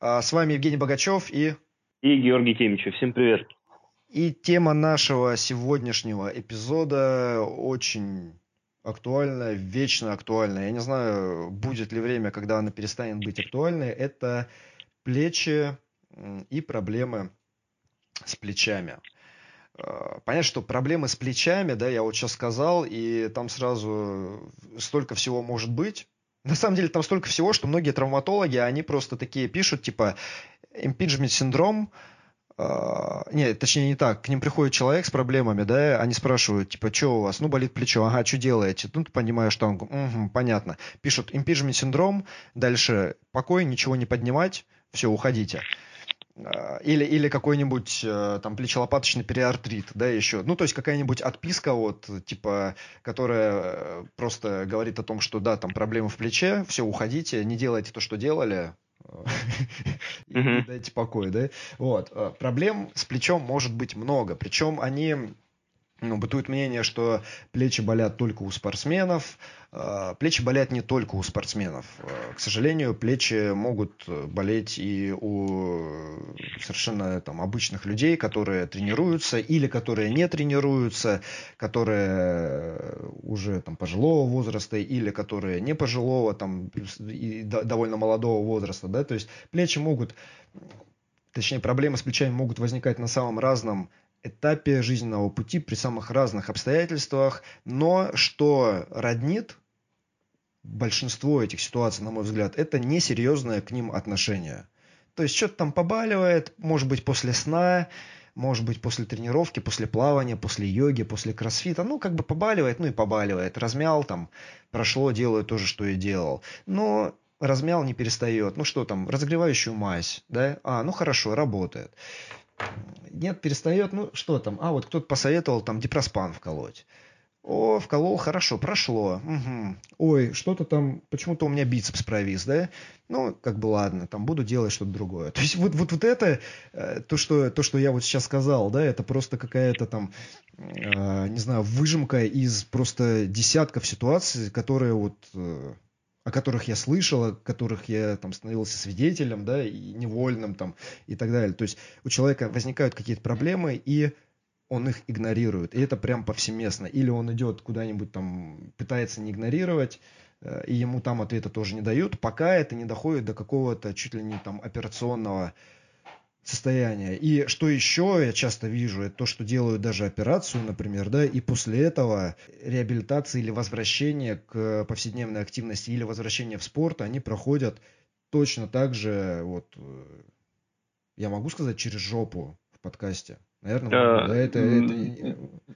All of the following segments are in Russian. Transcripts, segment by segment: С вами Евгений Богачев и Георгий Кемичев. Всем привет. И тема нашего сегодняшнего эпизода очень актуальна, вечно актуальна. Я не знаю, будет ли время, когда она перестанет быть актуальной. Это плечи и проблемы с плечами. Понятно, что проблемы с плечами, да, я вот сейчас сказал, и там сразу столько всего может быть. На самом деле там столько всего, что многие травматологи, они просто такие пишут, типа, импиджмент синдром. Точнее не так. К ним приходит человек с проблемами, да, они спрашивают, типа, что у вас? Ну, болит плечо. Ага, что делаете? Ну, ты понимаешь штангу. Понятно. Пишут импиджмент синдром, дальше покой, ничего не поднимать, все, уходите. Или какой-нибудь там плечелопаточный периартрит, да, еще. Ну, то есть какая-нибудь отписка, вот, типа, которая просто говорит о том, что да, там проблемы в плече, все, уходите, не делайте то, что делали, и дайте покой, да. Вот. Проблем с плечом может быть много. Причем они, бытует мнение, что плечи болят только у спортсменов. Плечи болят не только у спортсменов. К сожалению, плечи могут болеть и у совершенно там обычных людей, которые тренируются или которые не тренируются, которые уже там пожилого возраста или которые не пожилого, там и довольно молодого возраста, да, то есть плечи могут, точнее проблемы с плечами могут возникать на самом разном этапе жизненного пути при самых разных обстоятельствах, но что роднит большинство этих ситуаций, на мой взгляд, это несерьезное к ним отношение. То есть что-то там побаливает, может быть, после сна, может быть, после тренировки, после плавания, после йоги, после кроссфита, ну, как бы побаливает, ну и побаливает. Размял там, прошло, делаю то же, что и делал. Но размял не перестает. Ну что там, разогревающую мазь, да? Ну хорошо, работает. Нет, перестает, ну что там, вот кто-то посоветовал там дипроспан вколоть. Вколол, хорошо, прошло. Ой, что-то там, почему-то у меня бицепс провис, да? Ну, как бы ладно, там буду делать что-то другое. То есть вот это, то, что я вот сейчас сказал, да, это просто какая-то там, не знаю, выжимка из просто десятков ситуаций, которые вот... о которых я слышал, о которых я там становился свидетелем, да, и невольным там, и так далее. То есть у человека возникают какие-то проблемы, и он их игнорирует. И это прям повсеместно. Или он идет куда-нибудь там, пытается не игнорировать, и ему там ответа тоже не дают, пока это не доходит до какого-то чуть ли не там операционного состояния. И что еще я часто вижу, это то, что делают даже операцию, например, да, и после этого реабилитация или возвращение к повседневной активности или возвращение в спорт, они проходят точно так же, вот, я могу сказать, через жопу в подкасте. Наверное, да, это...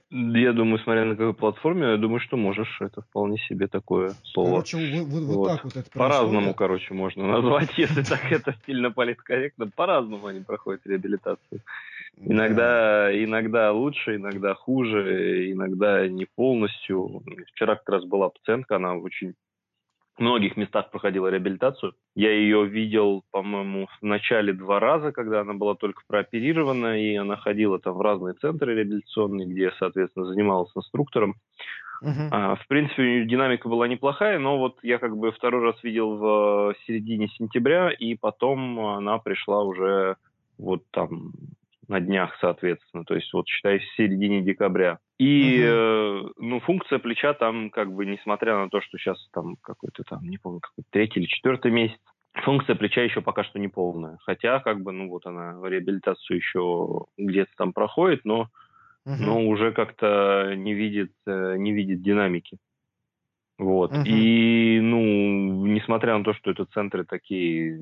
Я думаю, смотря на какой платформе, я думаю, что можешь, это вполне себе такое слово. Короче, вот так вот это по-разному, короче, можно назвать, если так это сильно политкорректно. По-разному они проходят реабилитацию. Иногда лучше, иногда хуже, иногда не полностью. Вчера как раз была пациентка, она очень в многих местах проходила реабилитацию. Я ее видел, по-моему, в начале 2 раза, когда она была только прооперирована, и она ходила там в разные центры реабилитационные, где, соответственно, занималась инструктором. В принципе, у нее динамика была неплохая, но вот я как бы 2-й раз видел в середине сентября, и потом она пришла уже вот там на днях, соответственно, то есть вот, считай, в середине декабря. И, функция плеча там, как бы, несмотря на то, что сейчас там какой-то там, не помню, какой-то 3-й или 4-й месяц, функция плеча еще пока что не полная. Хотя, как бы, она реабилитацию еще где-то там проходит, но уже как-то не видит динамики. Вот. И, несмотря на то, что это центры такие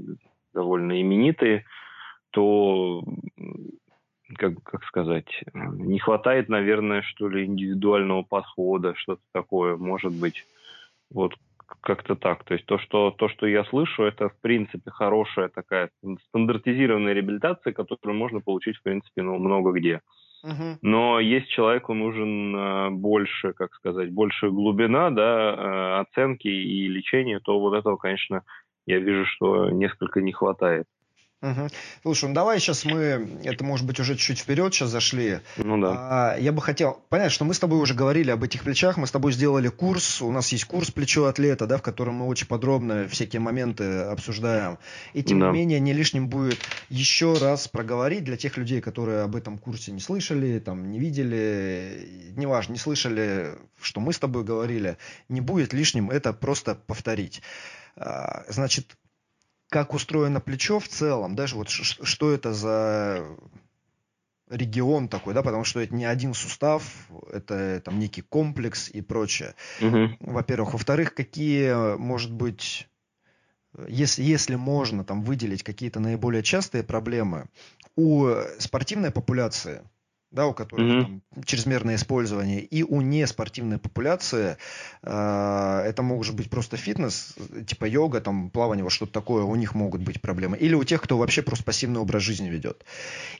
довольно именитые, то... Как сказать, не хватает, наверное, что ли, индивидуального подхода, что-то такое, может быть, вот как-то так. То есть то, что я слышу, это, в принципе, хорошая такая стандартизированная реабилитация, которую можно получить, в принципе, много где. Но если человеку нужен больше, больше глубина, да, оценки и лечения, то вот этого, конечно, я вижу, что несколько не хватает. Угу. Слушай, ну давай сейчас мы, это может быть уже чуть вперед сейчас зашли. Ну да. Я бы хотел, понятно, что мы с тобой уже говорили об этих плечах, мы с тобой сделали курс, у нас есть курс «Плечо атлета», да, в котором мы очень подробно всякие моменты обсуждаем. И тем не менее не лишним будет еще раз проговорить для тех людей, которые об этом курсе не слышали, там, не видели, неважно, не слышали, что мы с тобой говорили, не будет лишним это просто повторить. Значит, как устроено плечо в целом, даже вот что это за регион такой, да, потому что это не один сустав, это там некий комплекс и прочее. Во-первых. Во-вторых, какие, может быть, если можно там выделить какие-то наиболее частые проблемы у спортивной популяции, да, у которых там чрезмерное использование, и у неспортивной популяции, это может быть просто фитнес, типа йога, там, плавание, вот что-то такое, у них могут быть проблемы. Или у тех, кто вообще просто пассивный образ жизни ведет.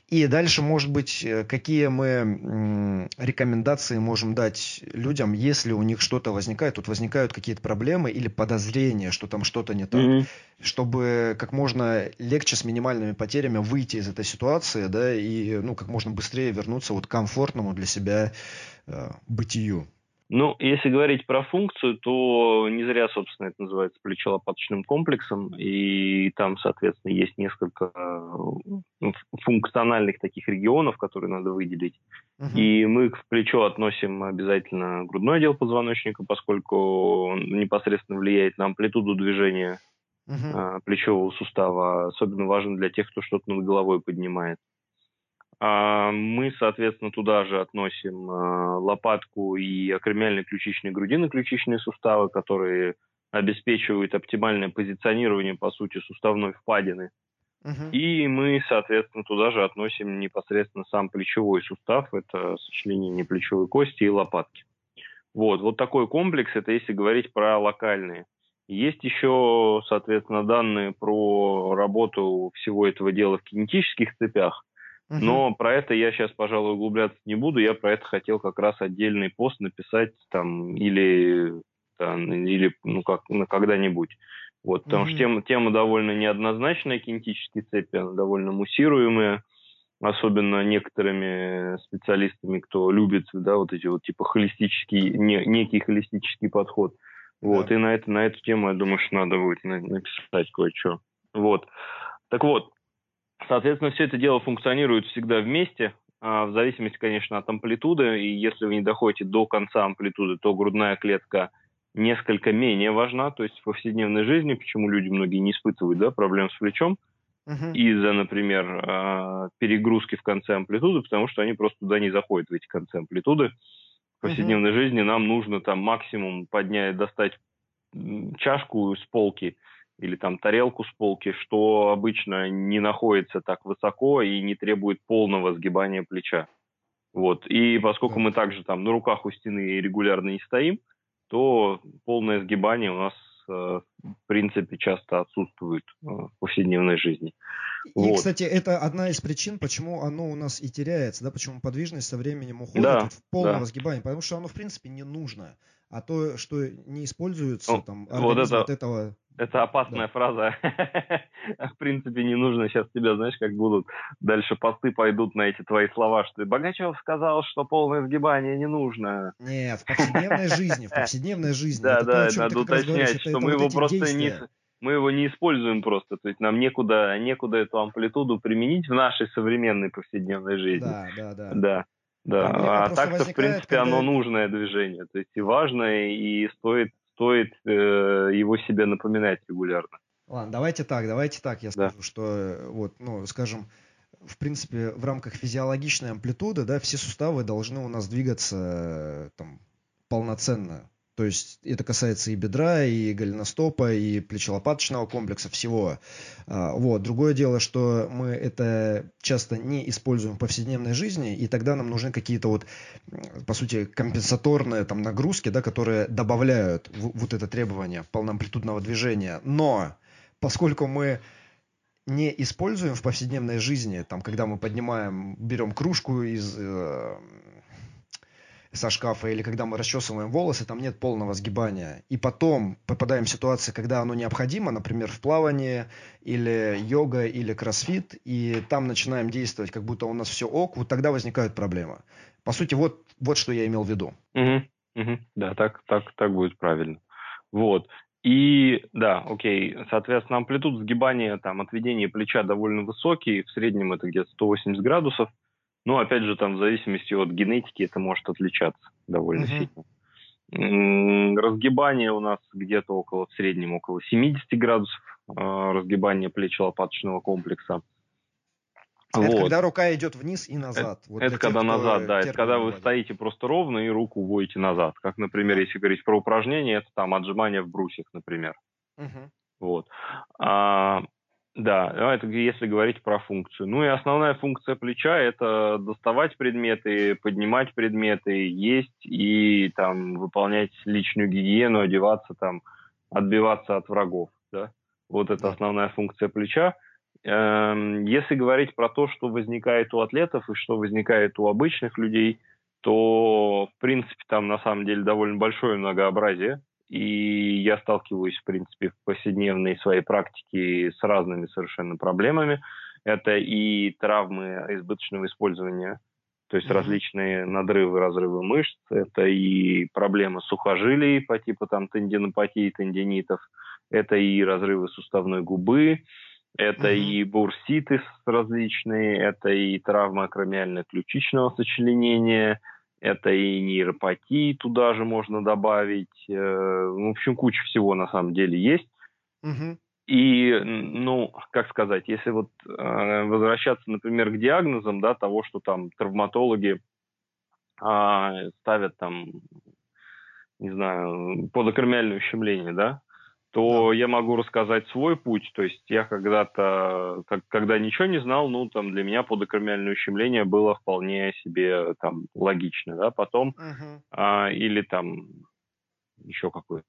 И дальше, может быть, какие мы рекомендации можем дать людям, если у них что-то возникает, тут возникают какие-то проблемы или подозрения, что там что-то не так, чтобы как можно легче с минимальными потерями выйти из этой ситуации, да, и ну, как можно быстрее вернуться вот к комфортному для себя бытию. Ну, если говорить про функцию, то не зря, собственно, это называется плечелопаточным комплексом, и там, соответственно, есть несколько функциональных таких регионов, которые надо выделить. И мы к плечу относим обязательно грудной отдел позвоночника, поскольку он непосредственно влияет на амплитуду движения плечевого сустава, особенно важен для тех, кто что-то над головой поднимает. Мы, соответственно, туда же относим лопатку и акромиально-ключичные, грудино-ключичные суставы, которые обеспечивают оптимальное позиционирование, по сути, суставной впадины. И мы, соответственно, туда же относим непосредственно сам плечевой сустав, это сочленение плечевой кости и лопатки. Вот такой комплекс, это если говорить про локальные. Есть еще, соответственно, данные про работу всего этого дела в кинетических цепях. Но про это я сейчас, пожалуй, углубляться не буду. Я про это хотел как раз отдельный пост написать там или ну, как, ну, когда-нибудь. Вот, потому что тема довольно неоднозначная, кинетические цепи, она довольно муссируемая, особенно некоторыми специалистами, кто любит, да, вот эти вот типа холистический, некий холистический подход. Вот, и на эту тему, я думаю, что надо будет написать кое-что. Вот. Так вот. Соответственно, все это дело функционирует всегда вместе, в зависимости, конечно, от амплитуды. И если вы не доходите до конца амплитуды, то грудная клетка несколько менее важна. То есть в повседневной жизни, почему люди многие не испытывают, да, проблем с плечом из-за, например, перегрузки в конце амплитуды, потому что они просто туда не заходят, в эти концы амплитуды. В повседневной жизни нам нужно там максимум поднять, достать чашку с полки, или там тарелку с полки, что обычно не находится так высоко и не требует полного сгибания плеча. Вот. И поскольку мы также там на руках у стены регулярно не стоим, то полное сгибание у нас, в принципе, часто отсутствует в повседневной жизни. И, кстати, это одна из причин, почему оно у нас и теряется, да, почему подвижность со временем уходит в полное сгибание, потому что оно, в принципе, не нужно. А то, что не используется, там, организм от этого... Это опасная фраза. В принципе, не нужно. Сейчас тебя, знаешь, как будут дальше посты пойдут на эти твои слова, что Богачев сказал, что полное сгибание не нужно. Нет, в повседневной жизни. В повседневной жизни. Да, надо уточнять, что мы его просто не... Мы его не используем просто, то есть нам некуда эту амплитуду применить в нашей современной повседневной жизни. Да. А так-то, в принципе, оно нужное движение, то есть и важное, и стоит его себе напоминать регулярно. Ладно, давайте так, я скажу, что, вот, ну, скажем, в принципе, в рамках физиологичной амплитуды, да, все суставы должны у нас двигаться там полноценно. То есть это касается и бедра, и голеностопа, и плечелопаточного комплекса, всего. Вот. Другое дело, что мы это часто не используем в повседневной жизни, и тогда нам нужны какие-то вот, по сути, компенсаторные там нагрузки, да, которые добавляют вот это требование полноамплитудного движения. Но поскольку мы не используем в повседневной жизни, там, когда мы берем кружку из... со шкафа или когда мы расчесываем волосы, там нет полного сгибания. И потом попадаем в ситуацию, когда оно необходимо, например, в плавании или йога или кроссфит, и там начинаем действовать, как будто у нас все ок, вот тогда возникают проблемы. По сути, вот что я имел в виду. Угу, угу. Да, так будет правильно. Вот. И, да, окей, соответственно, амплитуд сгибания, там, отведения плеча довольно высокий, в среднем это где-то 180 градусов, но, опять же, там, в зависимости от генетики это может отличаться довольно сильно. Разгибание у нас где-то в среднем около 70 градусов, разгибание плече-лопаточного комплекса. Это когда рука идет вниз и назад. Это когда назад, да. Это когда вы стоите просто ровно и руку уводите назад. Как, например, если говорить про упражнение, это там отжимание в брусьях, например. Вот. Да, это если говорить про функцию. Ну и основная функция плеча – это доставать предметы, поднимать предметы, есть и там выполнять личную гигиену, одеваться, там, отбиваться от врагов. Да? Вот это основная функция плеча. Если говорить про то, что возникает у атлетов и что возникает у обычных людей, то, в принципе, там на самом деле довольно большое многообразие. И я сталкиваюсь, в принципе, в повседневной своей практике с разными совершенно проблемами. Это и травмы избыточного использования, то есть различные надрывы, разрывы мышц. Это и проблемы сухожилий по типу там тендинопатии, тендинитов. Это и разрывы суставной губы. Это и бурситы различные, это и травма акромиально-ключичного сочленения, это и нейропатии туда же можно добавить. В общем, куча всего на самом деле есть. И, ну, как сказать, если вот возвращаться, например, к диагнозам, да, того, что там травматологи ставят там, не знаю, подакромиальное ущемление, да, то я могу рассказать свой путь. То есть я когда-то, когда ничего не знал, ну, там, для меня подакромиальное ущемление было вполне себе, там, логично, да, потом, или, там, еще какой-то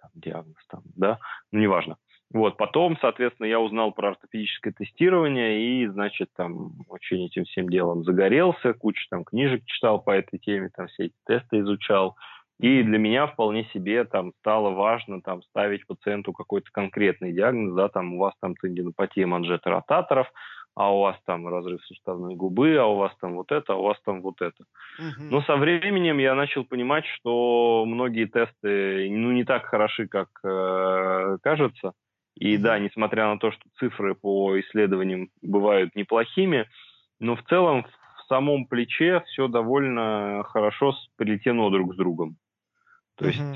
там диагноз, там, да, ну, неважно. Вот, потом, соответственно, я узнал про ортопедическое тестирование и, значит, там, очень этим всем делом загорелся, кучу, там, книжек читал по этой теме, там, все эти тесты изучал. И для меня вполне себе там стало важно там ставить пациенту какой-то конкретный диагноз, да, там у вас там тендинопатия манжета ротаторов, а у вас там разрыв суставной губы, а у вас там вот это, а у вас там вот это. Но со временем я начал понимать, что многие тесты, ну, не так хороши, как кажется. И да, несмотря на то, что цифры по исследованиям бывают неплохими, но в целом в самом плече все довольно хорошо сплетено друг с другом. То есть,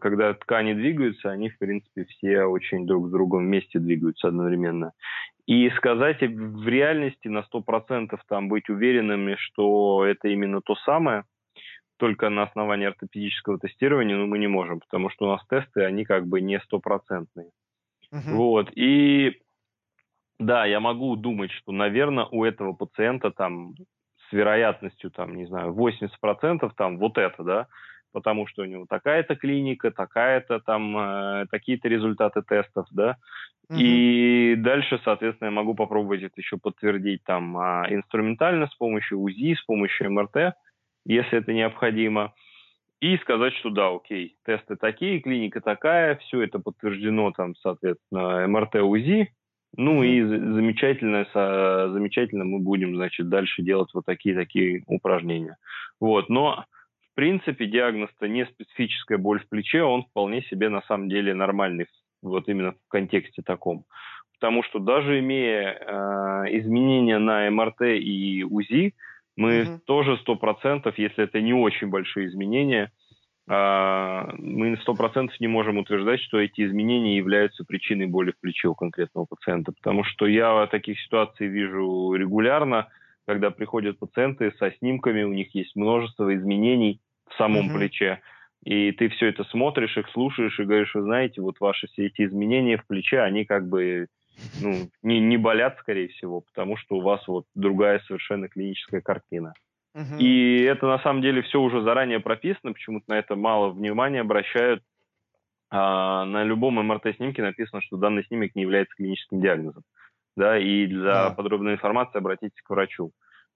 когда ткани двигаются, они, в принципе, все очень друг с другом вместе двигаются одновременно. И сказать в реальности на 100% там быть уверенными, что это именно то самое, только на основании ортопедического тестирования, ну, мы не можем, потому что у нас тесты, они как бы не стопроцентные. Вот, и да, я могу думать, что, наверное, у этого пациента там с вероятностью, там, не знаю, 80% там вот это, да, потому что у него такая-то клиника, такая-то там, такие-то результаты тестов, да. И дальше, соответственно, я могу попробовать это еще подтвердить там инструментально с помощью УЗИ, с помощью МРТ, если это необходимо. И сказать, что да, окей, тесты такие, клиника такая, все это подтверждено там, соответственно, МРТ, УЗИ. Ну и замечательно мы будем, значит, дальше делать вот такие упражнения. Вот, но... В принципе, диагноз-то не специфическая боль в плече, он вполне себе на самом деле нормальный, вот именно в контексте таком. Потому что даже имея изменения на МРТ и УЗИ, мы тоже 100%, если это не очень большие изменения, мы 100% не можем утверждать, что эти изменения являются причиной боли в плече у конкретного пациента. Потому что я таких ситуаций вижу регулярно, когда приходят пациенты со снимками, у них есть множество изменений в самом плече. И ты все это смотришь, их слушаешь и говоришь, вы знаете, вот ваши все эти изменения в плече, они как бы, ну, не болят, скорее всего, потому что у вас вот другая совершенно клиническая картина. И это на самом деле все уже заранее прописано, почему-то на это мало внимания обращают. На любом МРТ-снимке написано, что данный снимок не является клиническим диагнозом. Да, и для подробной информации обратитесь к врачу.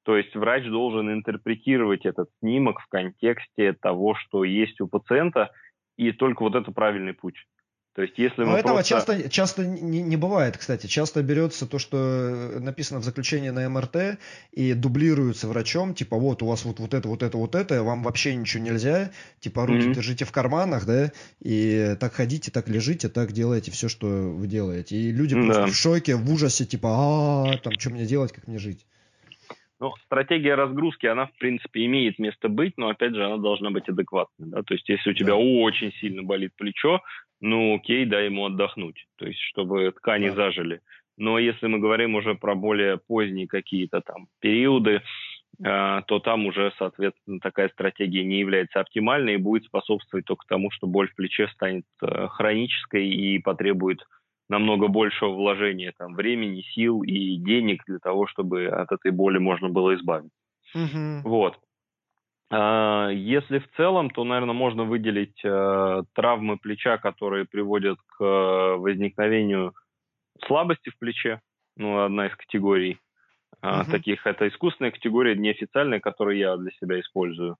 То есть врач должен интерпретировать этот снимок в контексте того, что есть у пациента, и только вот это правильный путь. То есть, если мы этого часто не бывает, кстати. Часто берется то, что написано в заключении на МРТ, и дублируется врачом, типа, вот у вас вот это, вам вообще ничего нельзя, типа, руки держите в карманах, да, и так ходите, так лежите, так делаете все, что вы делаете. И люди просто в шоке, в ужасе, типа, там, что мне делать, как мне жить? Ну, стратегия разгрузки, она, в принципе, имеет место быть, но, опять же, она должна быть адекватной. Да? То есть, если у тебя очень сильно болит плечо, ну, окей, дай ему отдохнуть, то есть, чтобы ткани зажили. Но если мы говорим уже про более поздние какие-то там периоды, то там уже, соответственно, такая стратегия не является оптимальной и будет способствовать только тому, что боль в плече станет хронической и потребует намного большего вложения там времени, сил и денег для того, чтобы от этой боли можно было избавиться. Вот. Если в целом, то, наверное, можно выделить травмы плеча, которые приводят к возникновению слабости в плече. Ну, одна из категорий таких. Это искусственная категория, неофициальная, которую я для себя использую.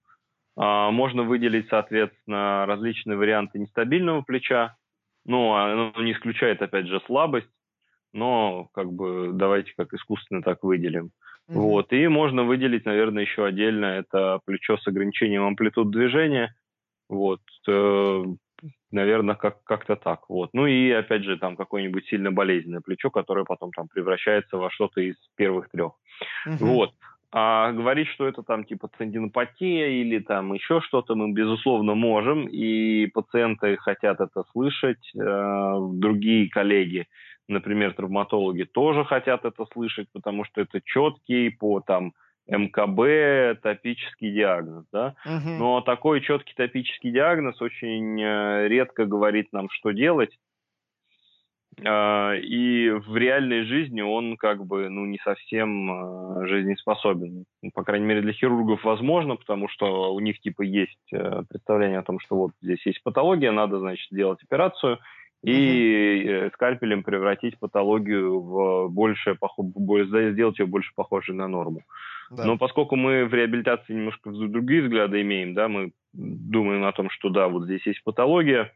Можно выделить, соответственно, различные варианты нестабильного плеча. Ну, оно не исключает, опять же, слабость, но как бы давайте как искусственно так выделим. Вот. И можно выделить, наверное, еще отдельно это плечо с ограничением амплитуд движения. Вот. Наверное, как-то так. Вот. Ну и, опять же, там какое-нибудь сильно болезненное плечо, которое потом там превращается во что-то из первых трех. Вот. А говорить, что это там типа тендинопатия или там еще что-то, мы, безусловно, можем, и пациенты хотят это слышать, другие коллеги, например, травматологи, тоже хотят это слышать, потому что это четкий по там МКБ топический диагноз, да? Но такой четкий топический диагноз очень редко говорит нам, что делать, и в реальной жизни он как бы не совсем жизнеспособен. По крайней мере, для хирургов возможно, потому что у них типа есть представление о том, что вот здесь есть патология, надо, значит, делать операцию и скальпелем превратить патологию в сделать ее больше похожей на норму. Но поскольку мы в реабилитации немножко другие взгляды имеем, да, мы думаем о том, что да, вот здесь есть патология,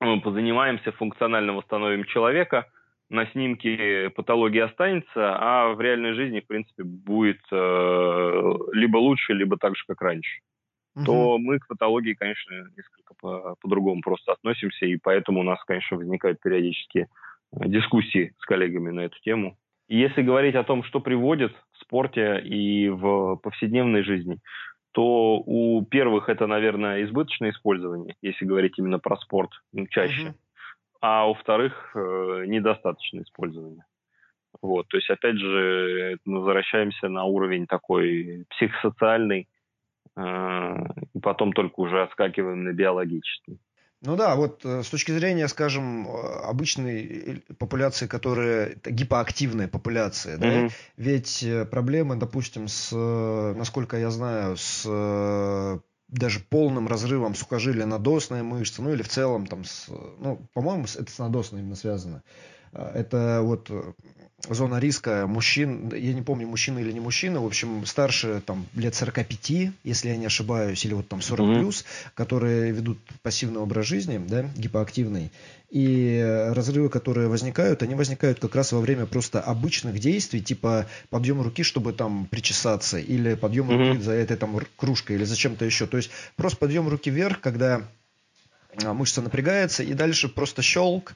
мы позанимаемся, функционально восстановим человека, на снимке патология останется, а в реальной жизни, в принципе, будет либо лучше, либо так же, как раньше. То мы к патологии, конечно, несколько по-другому просто относимся, и поэтому у нас, конечно, возникают периодически дискуссии с коллегами на эту тему. И если говорить о том, что приводит в спорте и в повседневной жизни, то у первых это, наверное, избыточное использование, если говорить именно про спорт, чаще, а у вторых недостаточное использование. Вот, то есть, опять же, мы возвращаемся на уровень такой психосоциальный, и потом только уже отскакиваем на биологический. Ну да, вот с точки зрения, скажем, обычной популяции, которая гипоактивная популяция, да, ведь проблемы, допустим, с, насколько я знаю, с даже полным разрывом сухожилия надостной мышцы, ну или в целом там, по-моему, это с надостной именно связано. Это вот зона риска мужчин, я не помню, мужчина или не мужчина, в общем, старше там, лет 45, если я не ошибаюсь, или вот там 40 плюс, которые ведут пассивный образ жизни, да, гипоактивный. И разрывы, которые возникают, они возникают как раз во время просто обычных действий, типа подъем руки, чтобы там причесаться, или подъем руки за этой там кружкой, или за чем-то еще. То есть просто подъем руки вверх, когда мышца напрягается, и дальше просто щелк,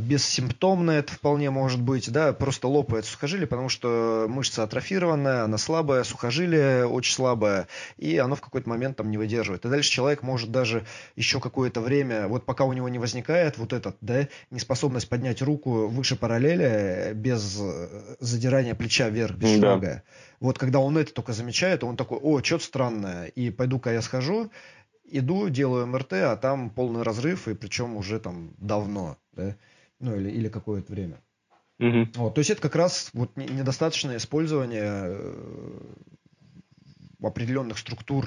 бессимптомно это вполне может быть, да, просто лопает сухожилие, потому что мышца атрофированная, она слабая, сухожилие очень слабое, и оно в какой-то момент там не выдерживает. И дальше человек может даже еще какое-то время, вот пока у него не возникает вот этот, да, неспособность поднять руку выше параллеля без задирания плеча вверх, без шага. Вот когда он это только замечает, он такой: о, что-то странное, и пойду-ка я схожу, иду, делаю МРТ, а там полный разрыв, и причем уже там давно, да? Ну или какое-то время. Вот, то есть это как раз вот недостаточное использование определенных структур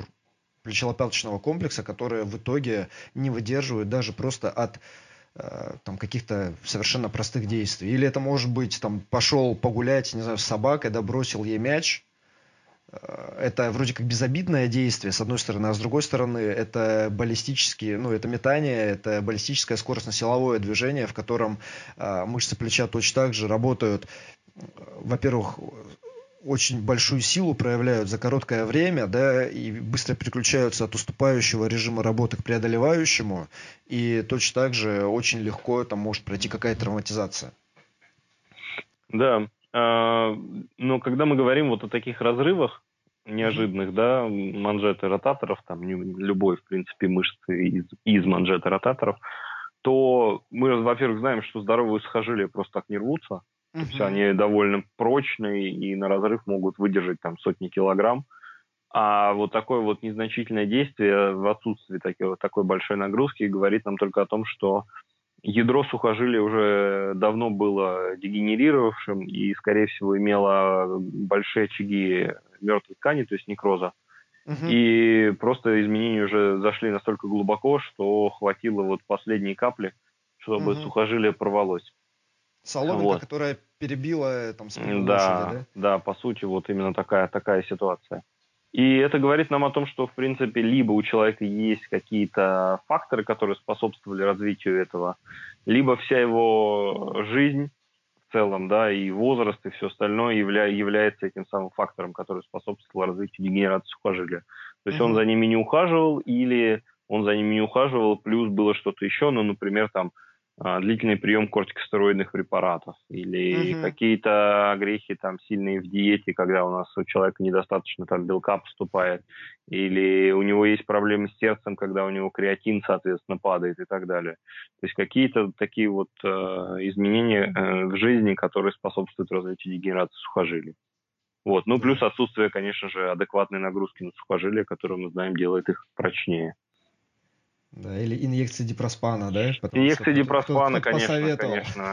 плечелопаточного комплекса, которые в итоге не выдерживают даже просто от там каких-то совершенно простых действий. Или это может быть, там, пошел погулять, не знаю, с собакой, да, бросил ей мяч, это вроде как безобидное действие, с одной стороны, а с другой стороны, это баллистические, ну, это метание, это баллистическое скоростно-силовое движение, в котором мышцы плеча точно так же работают, во-первых, очень большую силу проявляют за короткое время, да, и быстро переключаются от уступающего режима работы к преодолевающему, и точно так же очень легко там может пройти какая-то травматизация. Да, но когда мы говорим вот о таких разрывах неожиданных, да, манжеты ротаторов, там любой, в принципе, мышцы из манжеты ротаторов, то мы, во-первых, знаем, что здоровые сухожилия просто так не рвутся. То есть они довольно прочные и на разрыв могут выдержать там сотни килограмм. А вот такое вот незначительное действие в отсутствии такой большой нагрузки говорит нам только о том, что ядро сухожилия уже давно было дегенерировавшим и, скорее всего, имело большие очаги мертвой ткани, то есть некроза. И просто изменения уже зашли настолько глубоко, что хватило вот последней капли, чтобы сухожилие порвалось. Соломинка, вот, которая перебила там спину, да, лошади, да? Да, по сути, вот именно такая ситуация. И это говорит нам о том, что, в принципе, либо у человека есть какие-то факторы, которые способствовали развитию этого, либо вся его жизнь в целом, да, и возраст, и все остальное является этим самым фактором, который способствовал развитию дегенерации сухожилия. То есть он за ними не ухаживал, или он за ними не ухаживал, плюс было что-то еще, ну, например, там, длительный прием кортикостероидных препаратов или какие-то огрехи там сильные в диете, когда у нас у человека недостаточно там белка поступает, или у него есть проблемы с сердцем, когда у него креатин, соответственно, падает и так далее. То есть какие-то такие вот изменения в жизни, которые способствуют развитию дегенерации сухожилий. Вот. Ну, плюс отсутствие, конечно же, адекватной нагрузки на сухожилия, которую мы знаем, делает их прочнее. Да, или инъекции дипроспана, да? Инъекции дипроспана, конечно.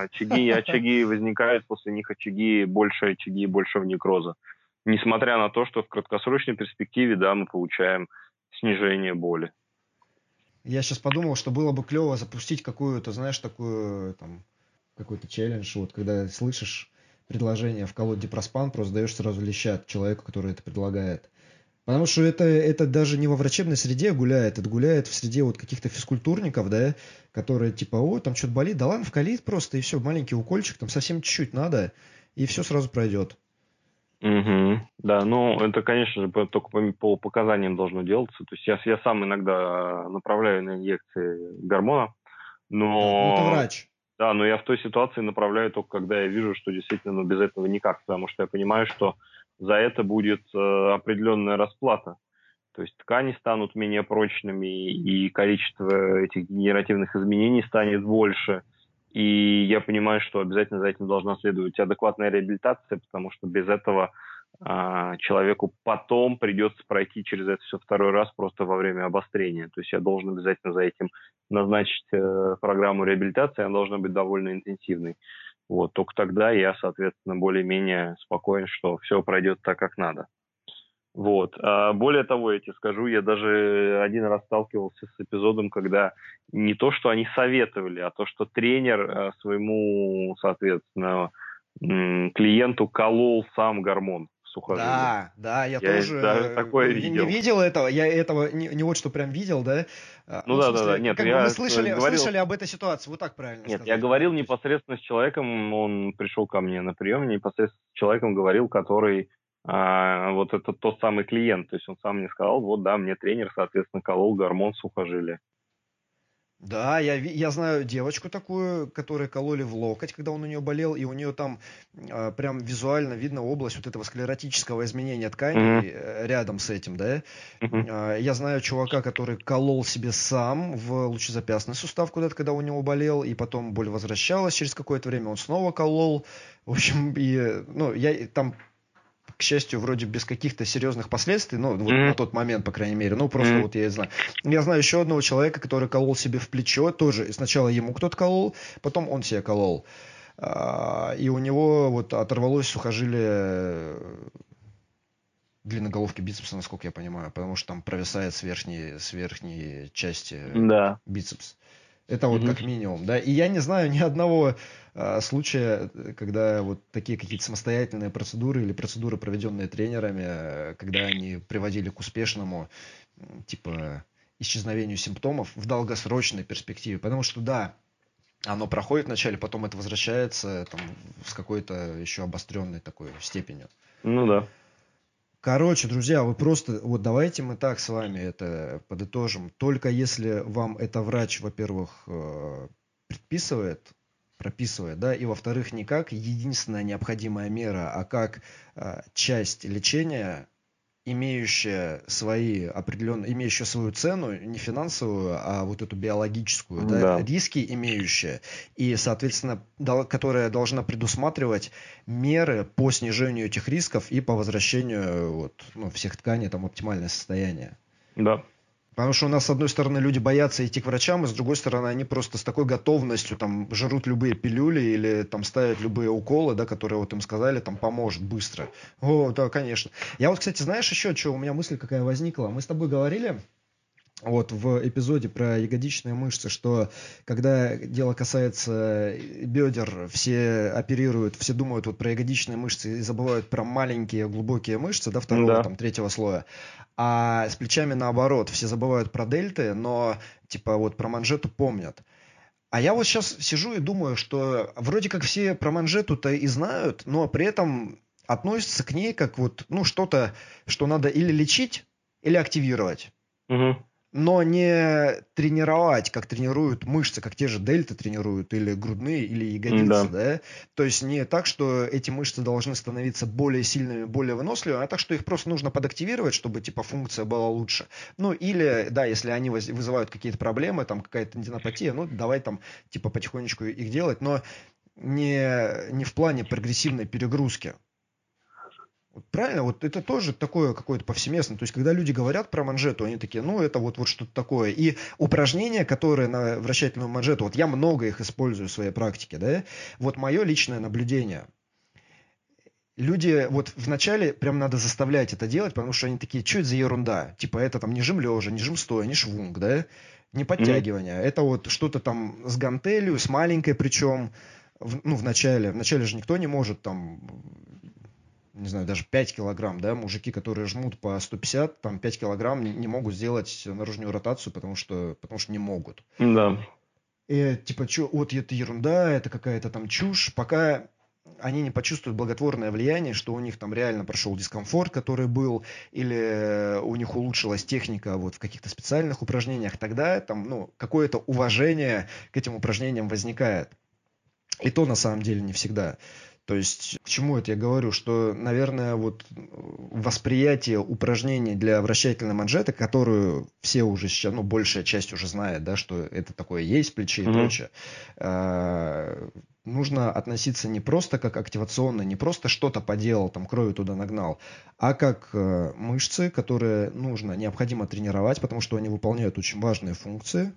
Очаги возникают, после них очаги большего некроза. Несмотря на то, что в краткосрочной перспективе, да, мы получаем снижение боли. Я сейчас подумал, что было бы клево запустить какую-то, знаешь, такую, там, какой-то челлендж, вот когда слышишь предложение вколоть дипроспан, просто даешь сразу леща от человека, который это предлагает. Потому что это даже не во врачебной среде гуляет, это гуляет в среде вот каких-то физкультурников, да, которые типа, о, там что-то болит, да ладно, вкалит просто, и все, маленький укольчик, там совсем чуть-чуть надо, и все сразу пройдет. Да, ну, это, конечно же, только по показаниям должно делаться. То есть я сам иногда направляю на инъекции гормона, но... Да, ну, ты врач. Да, но я в той ситуации направляю только, когда я вижу, что действительно, ну, без этого никак, потому что я понимаю, что за это будет определенная расплата. То есть ткани станут менее прочными, и количество этих генеративных изменений станет больше. И я понимаю, что обязательно за этим должна следовать адекватная реабилитация, потому что без этого человеку потом придется пройти через это все второй раз просто во время обострения. То есть я должен обязательно за этим назначить программу реабилитации, она должна быть довольно интенсивной. Вот, только тогда я, соответственно, более-менее спокоен, что все пройдет так, как надо. Вот. А более того, я тебе скажу, я даже один раз сталкивался с эпизодом, когда не то, что они советовали, а то, что тренер своему, соответственно, клиенту колол сам гормон. Сухожилие. Да, я тоже такое видел. Не видел этого, я этого не вот что прям видел, да? Ну да, нет. Мы слышали об этой ситуации, вот так правильно сказать. Нет, я говорил непосредственно с человеком, он пришел ко мне на прием, непосредственно с человеком говорил, который, вот это тот самый клиент, то есть он сам мне сказал, вот да, мне тренер, соответственно, колол гормон сухожилия. Да, я знаю девочку такую, которую кололи в локоть, когда он у нее болел, и у нее там прям визуально видно область вот этого склеротического изменения тканей рядом с этим, да. Я знаю чувака, который колол себе сам в лучезапястный сустав куда-то, когда у него болел, и потом боль возвращалась через какое-то время, он снова колол. В общем, и, ну, я там... К счастью, вроде без каких-то серьезных последствий, ну, вот на тот момент, по крайней мере, ну, просто вот я и знаю. Я знаю еще одного человека, который колол себе в плечо, тоже сначала ему кто-то колол, потом он себе колол, и у него вот оторвалось сухожилие длинноголовки бицепса, насколько я понимаю, потому что там провисает с верхней части бицепс. Это вот как минимум, да, и я не знаю ни одного случая, когда вот такие какие-то самостоятельные процедуры или процедуры, проведенные тренерами, когда они приводили к успешному, типа, исчезновению симптомов в долгосрочной перспективе. Потому что, да, оно проходит вначале, потом это возвращается там, с какой-то еще обостренной такой степенью. Ну да. Короче, друзья, вы просто... Вот давайте мы так с вами это подытожим. Только если вам это врач, во-первых, предписывает, прописывает, да, и, во-вторых, не как единственная необходимая мера, а как часть лечения, имеющая свои определенные, имеющая свою цену, не финансовую, а вот эту биологическую, да. Да, риски имеющая, и, соответственно, которая должна предусматривать меры по снижению этих рисков и по возвращению вот, ну, всех тканей, там, оптимальное состояние. Да. Потому что у нас, с одной стороны, люди боятся идти к врачам, и с другой стороны, они просто с такой готовностью там жрут любые пилюли или там ставят любые уколы, да, которые вот им сказали, там поможет быстро. О, да, конечно. Я вот, кстати, знаешь еще, что у меня мысль какая возникла? Мы с тобой говорили вот в эпизоде про ягодичные мышцы, что когда дело касается бедер, все оперируют, все думают вот про ягодичные мышцы и забывают про маленькие глубокие мышцы, да, второго, да, там, третьего слоя. А с плечами наоборот, все забывают про дельты, но типа вот про манжету помнят. А я вот сейчас сижу и думаю, что вроде как все про манжету-то и знают, но при этом относятся к ней как вот, ну, что-то, что надо или лечить, или активировать. Угу. Но не тренировать, как тренируют мышцы, как те же дельты тренируют, или грудные, или ягодицы, да. Да? То есть не так, что эти мышцы должны становиться более сильными, более выносливыми, а так, что их просто нужно подактивировать, чтобы типа функция была лучше. Ну или, да, если они вызывают какие-то проблемы, там какая-то тендинопатия, ну давай там типа потихонечку их делать, но не в плане прогрессивной перегрузки. Правильно, вот это тоже такое какое-то повсеместное. То есть, когда люди говорят про манжету, они такие, ну, это вот что-то такое. И упражнения, которые на вращательную манжету, вот я много их использую в своей практике, да, вот мое личное наблюдение. Люди вот вначале прям надо заставлять это делать, потому что они такие, что это за ерунда? Типа, это там не жим лежа, не жим стоя, не швунг, да, не подтягивание. Это вот что-то там с гантелью, с маленькой причем. Ну, вначале. Вначале же никто не может там... не знаю, даже 5 килограмм, да, мужики, которые жмут по 150, там 5 килограмм не могут сделать наружную ротацию, потому что не могут. Да. И типа, что, вот это ерунда, это какая-то там чушь, пока они не почувствуют благотворное влияние, что у них там реально прошел дискомфорт, который был, или у них улучшилась техника вот в каких-то специальных упражнениях, тогда там, ну, какое-то уважение к этим упражнениям возникает. И то, на самом деле, не всегда. То есть, к чему это я говорю? Что, наверное, вот восприятие упражнений для вращательной манжеты, которую все уже сейчас, ну, большая часть уже знает, да, что это такое есть, плечи и прочее, нужно относиться не просто как активационно, не просто что-то поделал, там, крови туда нагнал, а как мышцы, которые необходимо тренировать, потому что они выполняют очень важные функции.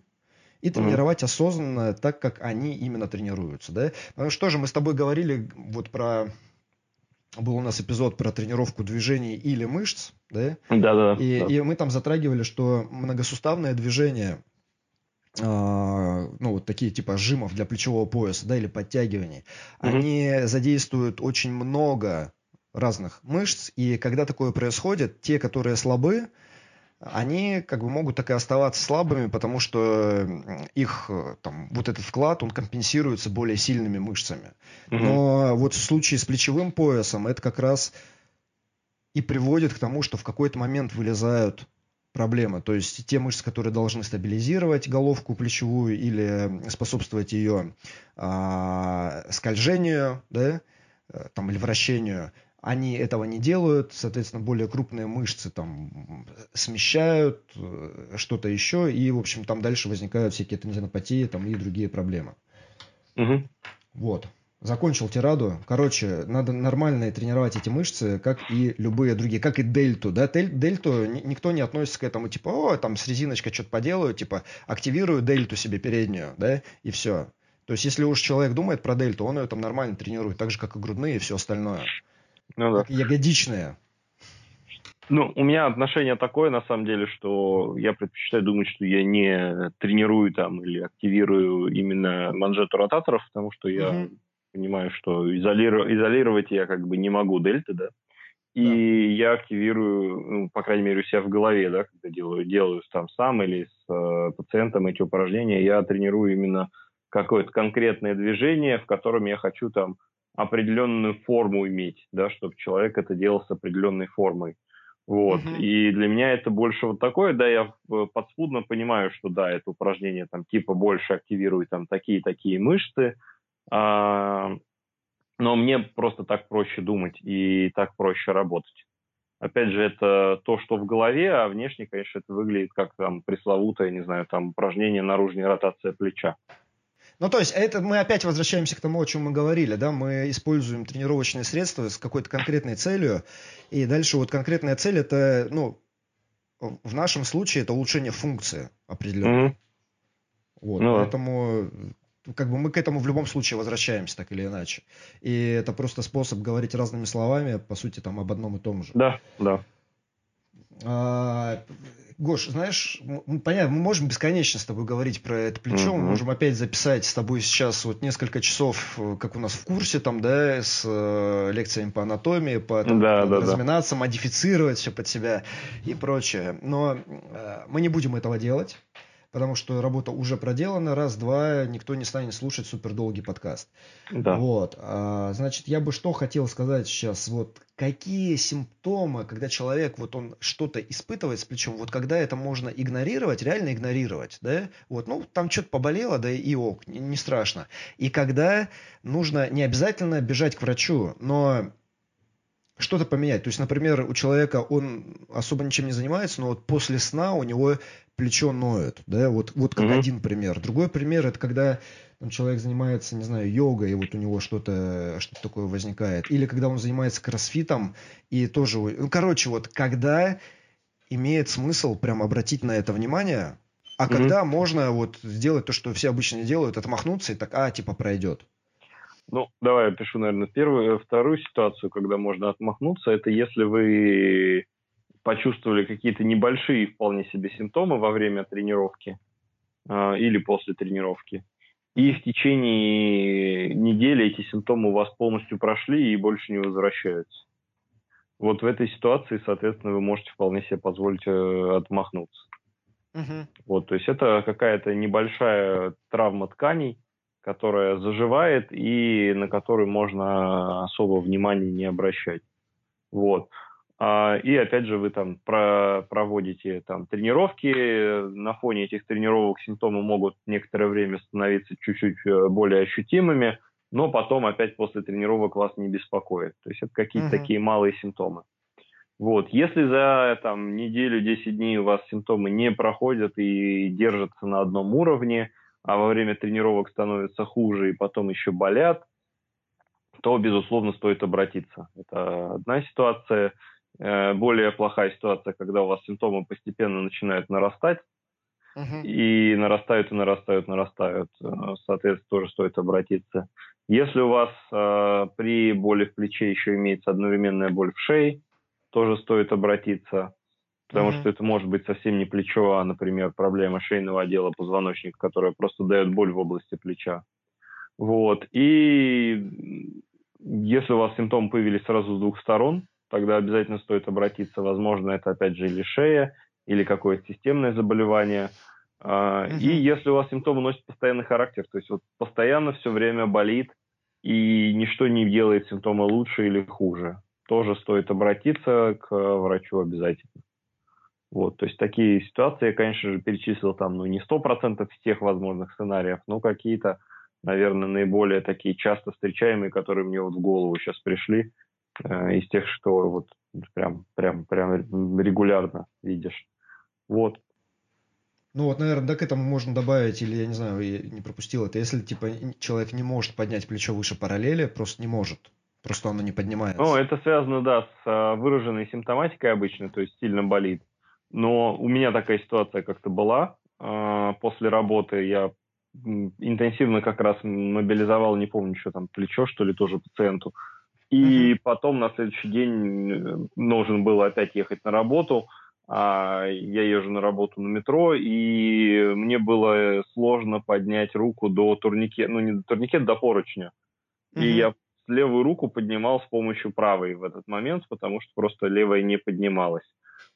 И тренировать осознанно так, как они именно тренируются. Да? Потому что же мы с тобой говорили вот про... Был у нас эпизод про тренировку движений или мышц. Да? Да-да-да. И мы там затрагивали, что многосуставное движение, ну вот такие типа жимов для плечевого пояса, да, или подтягиваний, они задействуют очень много разных мышц. И когда такое происходит, те, которые слабы, они как бы могут так и оставаться слабыми, потому что их там, вот этот вклад, он компенсируется более сильными мышцами. Но вот в случае с плечевым поясом это как раз и приводит к тому, что в какой-то момент вылезают проблемы. То есть те мышцы, которые должны стабилизировать головку плечевую или способствовать ее скольжению, да, там, или вращению, они этого не делают, соответственно, более крупные мышцы там смещают, что-то еще, и, в общем, там дальше возникают всякие тендинопатии там, и другие проблемы. Вот. Закончил тираду. Короче, надо нормально тренировать эти мышцы, как и любые другие, как и дельту. Да? Дельту никто не относится к этому, типа, о, там с резиночкой что-то поделаю, типа, активирую дельту себе переднюю, да, и все. То есть, если уж человек думает про дельту, он ее там нормально тренирует, так же, как и грудные и все остальное. Ну, да. Ягодичная. Ну, у меня отношение такое, на самом деле, что я предпочитаю думать, что я не тренирую там или активирую именно манжету ротаторов, потому что я понимаю, что изолировать я как бы не могу дельты, да, и я активирую, ну, по крайней мере, у себя в голове, да, когда делаю там сам или с пациентом эти упражнения, я тренирую именно какое-то конкретное движение, в котором я хочу там определенную форму иметь, да, чтобы человек это делал с определенной формой. Вот. Угу. И для меня это больше вот такое, да, я подспудно понимаю, что да, это упражнение там типа больше активирует там такие-такие мышцы, но мне просто так проще думать и так проще работать. Опять же, это то, что в голове, а внешне, конечно, это выглядит как там пресловутое, не знаю, там упражнение наружная ротация плеча. Ну, то есть, это мы опять возвращаемся к тому, о чем мы говорили, да, мы используем тренировочные средства с какой-то конкретной целью, и дальше вот конкретная цель, это, ну, в нашем случае, это улучшение функции определенной. Mm-hmm. Вот, ну, поэтому, как бы мы к этому в любом случае возвращаемся, так или иначе. И это просто способ говорить разными словами, по сути, там, об одном и том же. Да, да. Гош, знаешь, понятно, мы можем бесконечно с тобой говорить про это плечо, мы можем опять записать с тобой сейчас вот несколько часов, как у нас в курсе, там, да, с лекциями по анатомии, по там, разминаться, модифицировать все под себя и прочее. Но мы не будем этого делать, потому что работа уже проделана, раз-два, никто не станет слушать супердолгий подкаст. Да. Вот. Значит, я бы что хотел сказать сейчас, вот какие симптомы, когда человек, вот он что-то испытывает с плечом, вот когда это можно игнорировать, реально игнорировать, да, вот, ну, там что-то поболело, да и ок, не страшно. И когда нужно не обязательно бежать к врачу, но что-то поменять. То есть, например, у человека он особо ничем не занимается, но вот после сна у него плечо ноет. Да? Вот как один пример. Другой пример – это когда там, человек занимается, не знаю, йогой, и вот у него что-то такое возникает. Или когда он занимается кроссфитом и тоже… Ну, короче, вот когда имеет смысл прям обратить на это внимание, а когда можно вот сделать то, что все обычно делают, отмахнуться и так, типа пройдет. Ну, давай я пишу, наверное, вторую ситуацию, когда можно отмахнуться. Это если вы почувствовали какие-то небольшие вполне себе симптомы во время тренировки или после тренировки. И в течение недели эти симптомы у вас полностью прошли и больше не возвращаются. Вот в этой ситуации, соответственно, вы можете вполне себе позволить отмахнуться. Угу. Вот, то есть это какая-то небольшая травма тканей, которая заживает и на которую можно особо внимания не обращать. Вот. И опять же вы там проводите там тренировки, на фоне этих тренировок симптомы могут некоторое время становиться чуть-чуть более ощутимыми, но потом опять после тренировок вас не беспокоит. То есть это какие-то такие малые симптомы. Вот. Если за там, неделю, 10 дней у вас симптомы не проходят и держатся на одном уровне, а во время тренировок становится хуже и потом еще болят, то, безусловно, стоит обратиться. Это одна ситуация. Более плохая ситуация, когда у вас симптомы постепенно начинают нарастать, и нарастают. Соответственно, тоже стоит обратиться. Если у вас при боли в плече еще имеется одновременная боль в шее, тоже стоит обратиться. Потому что это может быть совсем не плечо, а, например, проблема шейного отдела позвоночника, которая просто дает боль в области плеча. Вот. И если у вас симптомы появились сразу с двух сторон, тогда обязательно стоит обратиться. Возможно, это, опять же, или шея, или какое-то системное заболевание. И если у вас симптомы носят постоянный характер, то есть вот постоянно все время болит, и ничто не делает симптомы лучше или хуже, тоже стоит обратиться к врачу обязательно. Вот, то есть такие ситуации я, конечно же, перечислил там, ну, не 100% всех возможных сценариев, но какие-то, наверное, наиболее такие часто встречаемые, которые мне вот в голову сейчас пришли, из тех, что вот прям регулярно видишь. Вот. Ну вот, наверное, да, к этому можно добавить, или я не знаю, я не пропустил это, если типа человек не может поднять плечо выше параллели, просто не может. Просто оно не поднимается. Ну, это связано, да, с выраженной симптоматикой обычно, то есть сильно болит. Но у меня такая ситуация как-то была. После работы я интенсивно как раз мобилизовал, не помню, что там, плечо, что ли, тоже пациенту. И потом на следующий день нужно было опять ехать на работу. Я езжу на работу на метро, и мне было сложно поднять руку до турникета, ну не до турникета, до поручня. И я левую руку поднимал с помощью правой в этот момент, потому что просто левая не поднималась.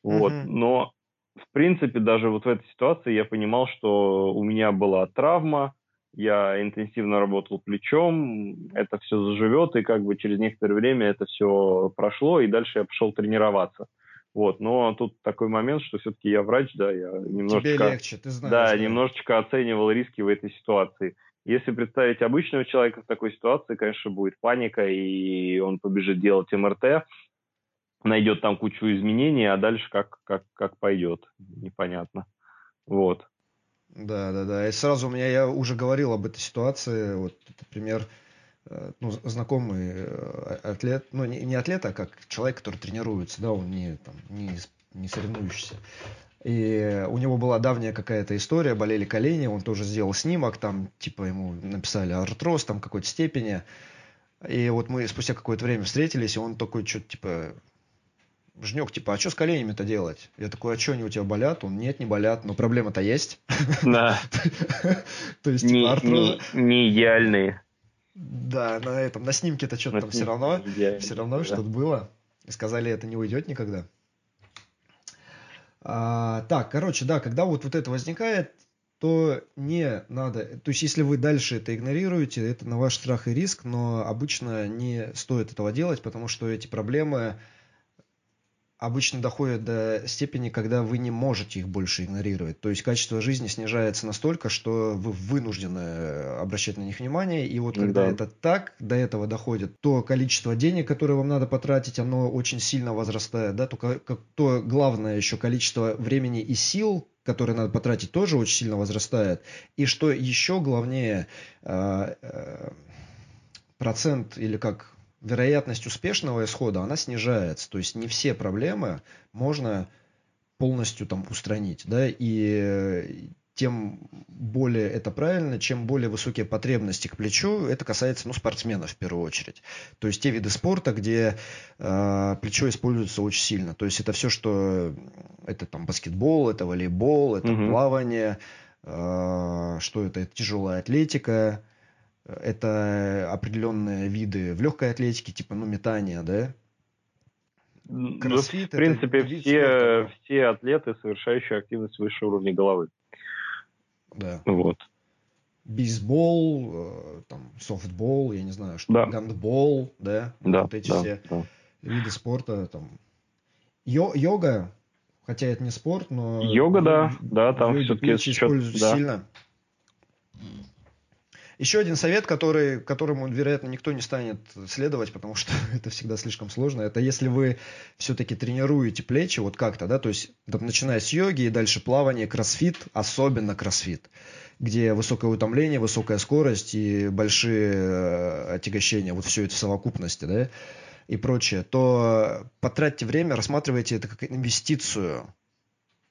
Вот. Но, в принципе, даже вот в этой ситуации я понимал, что у меня была травма, я интенсивно работал плечом, это все заживет, и как бы через некоторое время это все прошло, и дальше я пошел тренироваться. Вот, но тут такой момент, что все-таки я врач, да, я немножечко, легче, ты знаешь, да, немножечко оценивал риски в этой ситуации. Если представить обычного человека в такой ситуации, конечно, будет паника, и он побежит делать МРТ, найдет там кучу изменений, а дальше как пойдет, непонятно. Вот. Да. И сразу у меня, я уже говорил об этой ситуации, вот, например, ну, знакомый атлет, ну, не атлет, а как человек, который тренируется, да, он не соревнующийся. И у него была давняя какая-то история, болели колени, он тоже сделал снимок, там, типа, ему написали артроз, там, какой-то степени. И вот мы спустя какое-то время встретились, и он такой, что-то, типа, Жнёк, типа, а что с коленями-то делать? Я такой, а что они у тебя болят? Он, нет, не болят, но проблема-то есть. Да. То есть, типа, артроз... Не идеальные. Да, на этом, на снимке-то что-то там все равно что-то было. И сказали, это не уйдет никогда. Так, короче, да, когда вот это возникает, то не надо... То есть, если вы дальше это игнорируете, это на ваш страх и риск, но обычно не стоит этого делать, потому что эти проблемы обычно доходят до степени, когда вы не можете их больше игнорировать. То есть качество жизни снижается настолько, что вы вынуждены обращать на них внимание. И вот когда это так, до этого доходит, то количество денег, которое вам надо потратить, оно очень сильно возрастает. Да? То главное еще количество времени и сил, которые надо потратить, тоже очень сильно возрастает. И что еще главнее, процент или как... вероятность успешного исхода, она снижается. То есть не все проблемы можно полностью там устранить. Да? И тем более это правильно, чем более высокие потребности к плечу, это касается, ну, спортсменов в первую очередь. То есть те виды спорта, где плечо используется очень сильно. То есть это все, что... Это там баскетбол, это волейбол, это плавание, что это? Это тяжелая атлетика. Это определенные виды в легкой атлетике, типа, ну, метания, да? Кроссфит, в принципе, все атлеты, совершающие активность выше уровня головы. Да. Вот. Бейсбол, там, софтбол, я не знаю, что, да. Гандбол, да? Да, вот эти все виды спорта, там. Йога, хотя это не спорт, но... Йога, да, там все-таки... используют сильно. Еще один совет, которому, вероятно, никто не станет следовать, потому что это всегда слишком сложно, это если вы все-таки тренируете плечи вот как-то, да, то есть там, начиная с йоги и дальше плавание, кроссфит, особенно кроссфит, где высокое утомление, высокая скорость и большие отягощения, вот все это в совокупности, да, и прочее, то потратьте время, рассматривайте это как инвестицию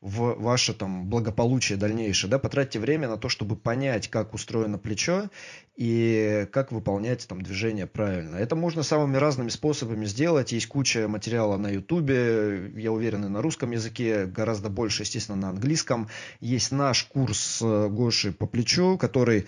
в ваше там благополучие дальнейшее, да, потратьте время на то, чтобы понять, как устроено плечо и как выполнять там движение правильно. Это можно самыми разными способами сделать. Есть куча материала на Ютубе, я уверен, и на русском языке, гораздо больше, естественно, на английском. Есть наш курс Гоши по плечу, который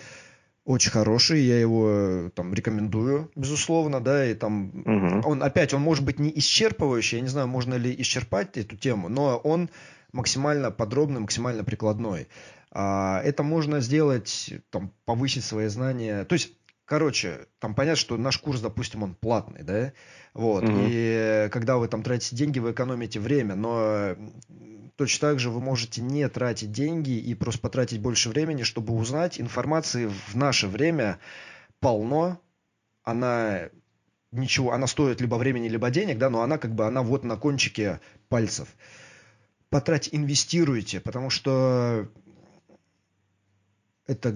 очень хороший, я его там рекомендую, безусловно, да, и там он может быть не исчерпывающий, я не знаю, можно ли исчерпать эту тему, но он максимально подробный, максимально прикладной. Это можно сделать, там, повысить свои знания. То есть, короче, там понятно, что наш курс, допустим, он платный, да? Вот. И когда вы там тратите деньги, вы экономите время, но точно так же вы можете не тратить деньги и просто потратить больше времени, чтобы узнать. Информации в наше время полно, она стоит либо времени, либо денег, да, но она как бы, она вот на кончике пальцев. Инвестируйте, потому что это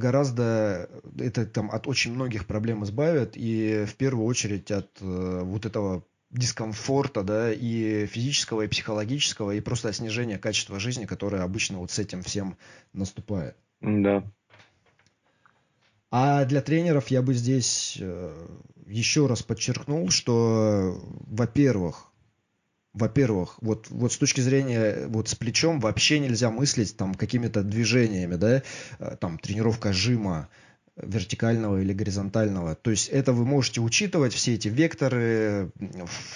там от очень многих проблем избавит, и в первую очередь от вот этого дискомфорта, да, и физического, и психологического, и просто от снижения качества жизни, которое обычно вот с этим всем наступает. Да. А для тренеров я бы здесь еще раз подчеркнул, что, во-первых, вот с точки зрения вот с плечом вообще нельзя мыслить там какими-то движениями, да, там тренировка жима, вертикального или горизонтального. То есть это вы можете учитывать, все эти векторы,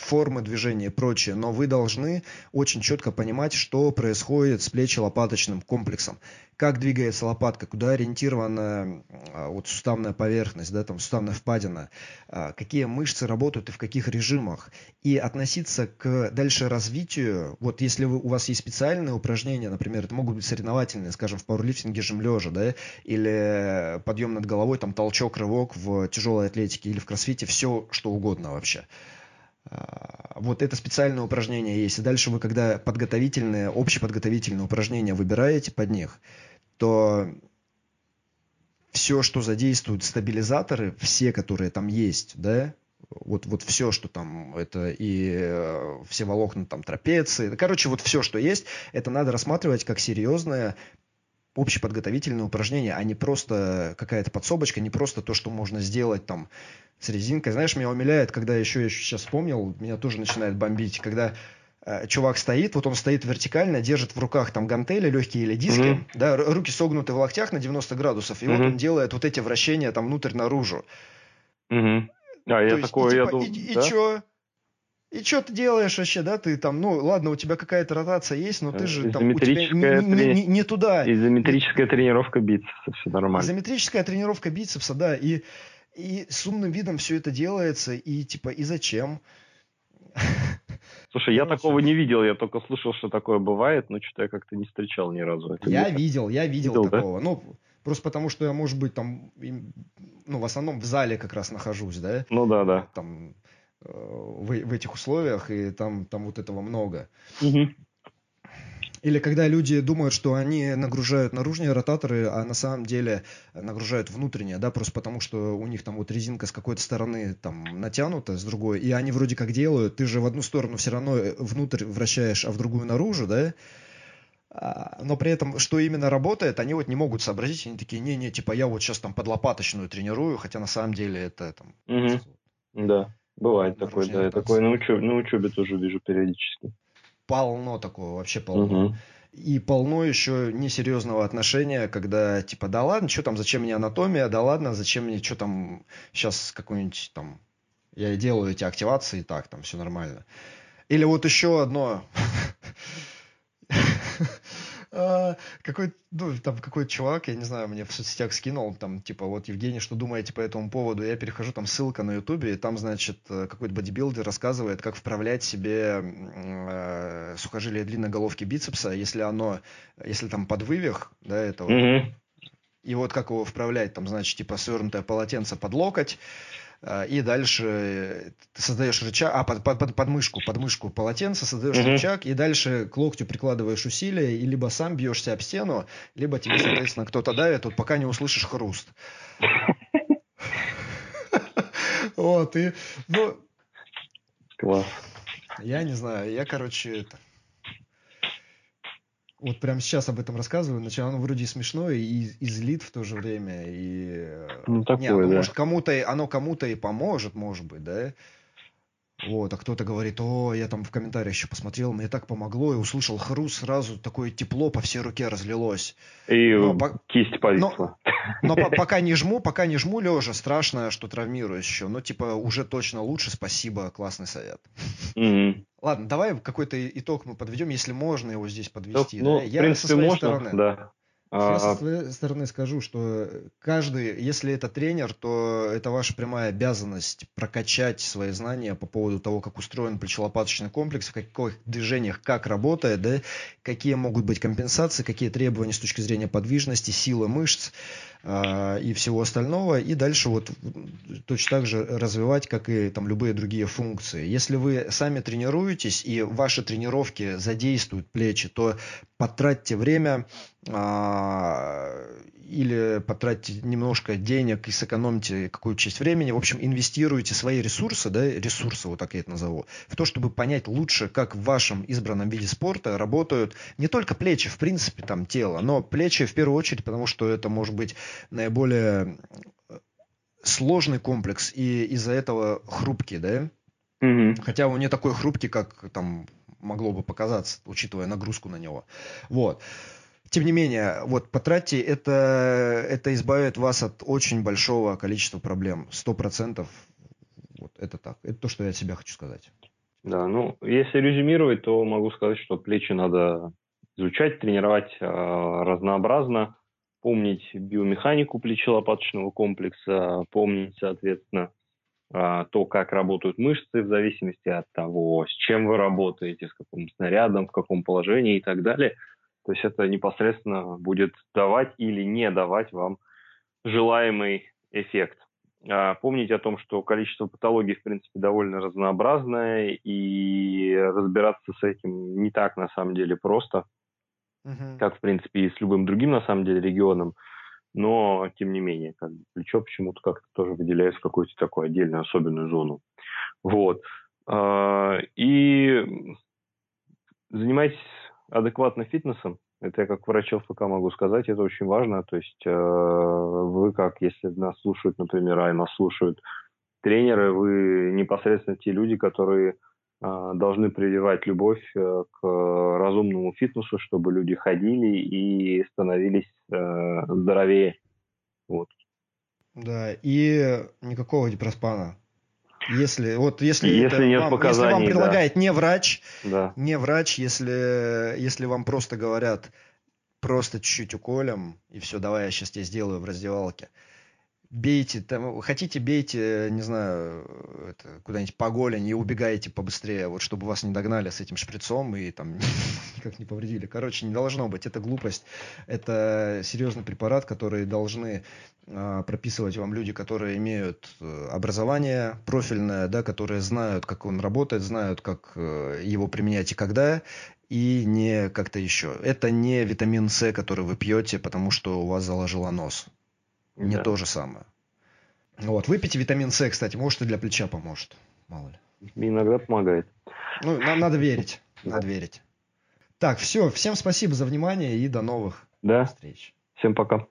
формы движения и прочее, но вы должны очень четко понимать, что происходит с плечелопаточным комплексом. Как двигается лопатка, куда ориентирована вот суставная поверхность, да, там суставная впадина, какие мышцы работают и в каких режимах. И относиться к дальше развитию, вот если у вас есть специальные упражнения, например, это могут быть соревновательные, скажем, в пауэрлифтинге жим-лежа, да, или подъем над головой, там толчок, рывок в тяжелой атлетике или в кроссфите, все что угодно вообще. Вот это специальное упражнение есть. И дальше вы, когда подготовительные, общеподготовительные упражнения выбираете под них, то все, что задействуют стабилизаторы, все, которые там есть, да, вот все, что там, это и все волокна там трапеции, короче, вот все, что есть, это надо рассматривать как серьезное общеподготовительные упражнения, а не просто какая-то подсобочка, не просто то, что можно сделать там с резинкой. Знаешь, меня умиляет, когда я еще сейчас вспомнил, меня тоже начинает бомбить, когда чувак стоит, вот он стоит вертикально, держит в руках там гантели, легкие или диски, угу. Да, руки согнуты в локтях на 90 градусов, и угу. Вот он делает вот эти вращения там внутрь-наружу. Угу. И чё? И что ты делаешь вообще, да, ты там, ну, ладно, у тебя какая-то ротация есть, но ты же там, у тебя не туда. Изометрическая тренировка бицепса, все нормально. Изометрическая тренировка бицепса, да, и с умным видом все это делается, и типа, и зачем? Слушай, я такого не видел, я только слышал, что такое бывает, но что-то я как-то не встречал ни разу. Я видел такого, да? Ну, просто потому, что я, может быть, там, ну, в основном в зале как раз нахожусь, да? Ну, да. Там... В этих условиях, и там вот этого много. Угу. Или когда люди думают, что они нагружают наружные ротаторы, а на самом деле нагружают внутренние, да, просто потому что у них там вот резинка с какой-то стороны там натянута, с другой, и они вроде как делают, ты же в одну сторону все равно внутрь вращаешь, а в другую наружу, да, но при этом, что именно работает, они вот не могут сообразить, они такие, не-не, типа я вот сейчас там подлопаточную тренирую, хотя на самом деле это там... Угу. Да. Бывает такое, да, я такое на учебе тоже вижу периодически. Полно такого, вообще полно. Угу. И полно еще несерьезного отношения, когда типа, да ладно, что там, зачем мне анатомия, да ладно, зачем мне, что там, сейчас какую-нибудь там, я делаю эти активации, и так, там все нормально. Или вот еще одно... Какой-то чувак, я не знаю, мне в соцсетях скинул, там, типа, вот, Евгений, что думаете по этому поводу? Я перехожу, там, ссылка на Ютубе, и там, значит, какой-то бодибилдер рассказывает, как вправлять себе сухожилие длинноголовки бицепса, если там под вывих, да, этого. Mm-hmm. И вот как его вправлять, там, значит, типа, свернутое полотенце под локоть, и дальше ты создаешь рычаг, подмышку полотенца, создаешь mm-hmm. рычаг, и дальше к локтю прикладываешь усилие, и либо сам бьешься об стену, либо тебе, соответственно, кто-то давит, вот пока не услышишь хруст. Вот, и... Ну... Класс. Я не знаю, я, короче, это... Вот прямо сейчас об этом рассказываю, значит, оно вроде смешное и злит в то же время. И... Ну, такое, не, да. Может, оно кому-то и поможет, может быть, да? Вот, а кто-то говорит, я там в комментариях еще посмотрел, мне так помогло, и услышал хруст, сразу такое тепло по всей руке разлилось. И кисть повисла. Но пока не жму лежа, страшно, что травмируюсь еще. Но типа уже точно лучше, спасибо, классный совет. Mm-hmm. Ладно, давай какой-то итог мы подведем, если можно его здесь подвести. Ну, да? Я со своей стороны скажу, что каждый, если это тренер, то это ваша прямая обязанность прокачать свои знания по поводу того, как устроен плечелопаточный комплекс, в каких движениях, как работает, да? Какие могут быть компенсации, какие требования с точки зрения подвижности, силы мышц и всего остального, и дальше вот точно так же развивать, как и там любые другие функции. Если вы сами тренируетесь и ваши тренировки задействуют плечи, то потратьте время или потратьте немножко денег и сэкономьте какую-то часть времени. В общем, инвестируйте свои ресурсы, да, вот так я это назову, в то, чтобы понять лучше, как в вашем избранном виде спорта работают не только плечи, в принципе, там тело, но плечи в первую очередь, потому что это может быть наиболее сложный комплекс и из-за этого хрупкий, да? Mm-hmm. Хотя он не такой хрупкий, как там могло бы показаться, учитывая нагрузку на него. Вот. Тем не менее, вот потратьте, это избавит вас от очень большого количества проблем. 100% вот это так. Это то, что я от себя хочу сказать. Да, ну, если резюмировать, то могу сказать, что плечи надо изучать, тренировать разнообразно, помнить биомеханику плечелопаточного комплекса, помнить, соответственно, то, как работают мышцы в зависимости от того, с чем вы работаете, с каким снарядом, в каком положении и так далее. То есть это непосредственно будет давать или не давать вам желаемый эффект. Помните о том, что количество патологий, в принципе, довольно разнообразное, и разбираться с этим не так, на самом деле, просто, как, в принципе, и с любым другим, на самом деле, регионом. Но, тем не менее, как бы плечо почему-то как-то тоже выделяется в какую-то такую отдельную, особенную зону. Вот. И занимайтесь адекватно фитнесом. Это я как врач ЛФК могу сказать, это очень важно. То есть вы как, если нас слушают, например, а нас слушают тренеры, вы непосредственно те люди, которые должны прививать любовь к разумному фитнесу, чтобы люди ходили и становились здоровее. Вот. Да, и никакого дипроспана. Если нет показаний, если вам предлагает не врач, если вам просто говорят, просто чуть-чуть уколем, и все, давай я сейчас тебе сделаю в раздевалке. Бейте, там, хотите, бейте, не знаю, куда-нибудь по голени и убегайте побыстрее, вот чтобы вас не догнали с этим шприцом и там никак не повредили. Короче, не должно быть. Это глупость. Это серьезный препарат, который должны прописывать вам люди, которые имеют образование профильное, да, которые знают, как он работает, знают, как его применять и когда, и не как-то еще. Это не витамин С, который вы пьете, потому что у вас заложило нос. Не то же самое. Вот. Выпейте витамин С, кстати, может, и для плеча поможет. Мало ли. Иногда помогает. Ну, нам надо верить. Надо верить. Так, все. Всем спасибо за внимание и до новых встреч. Всем пока.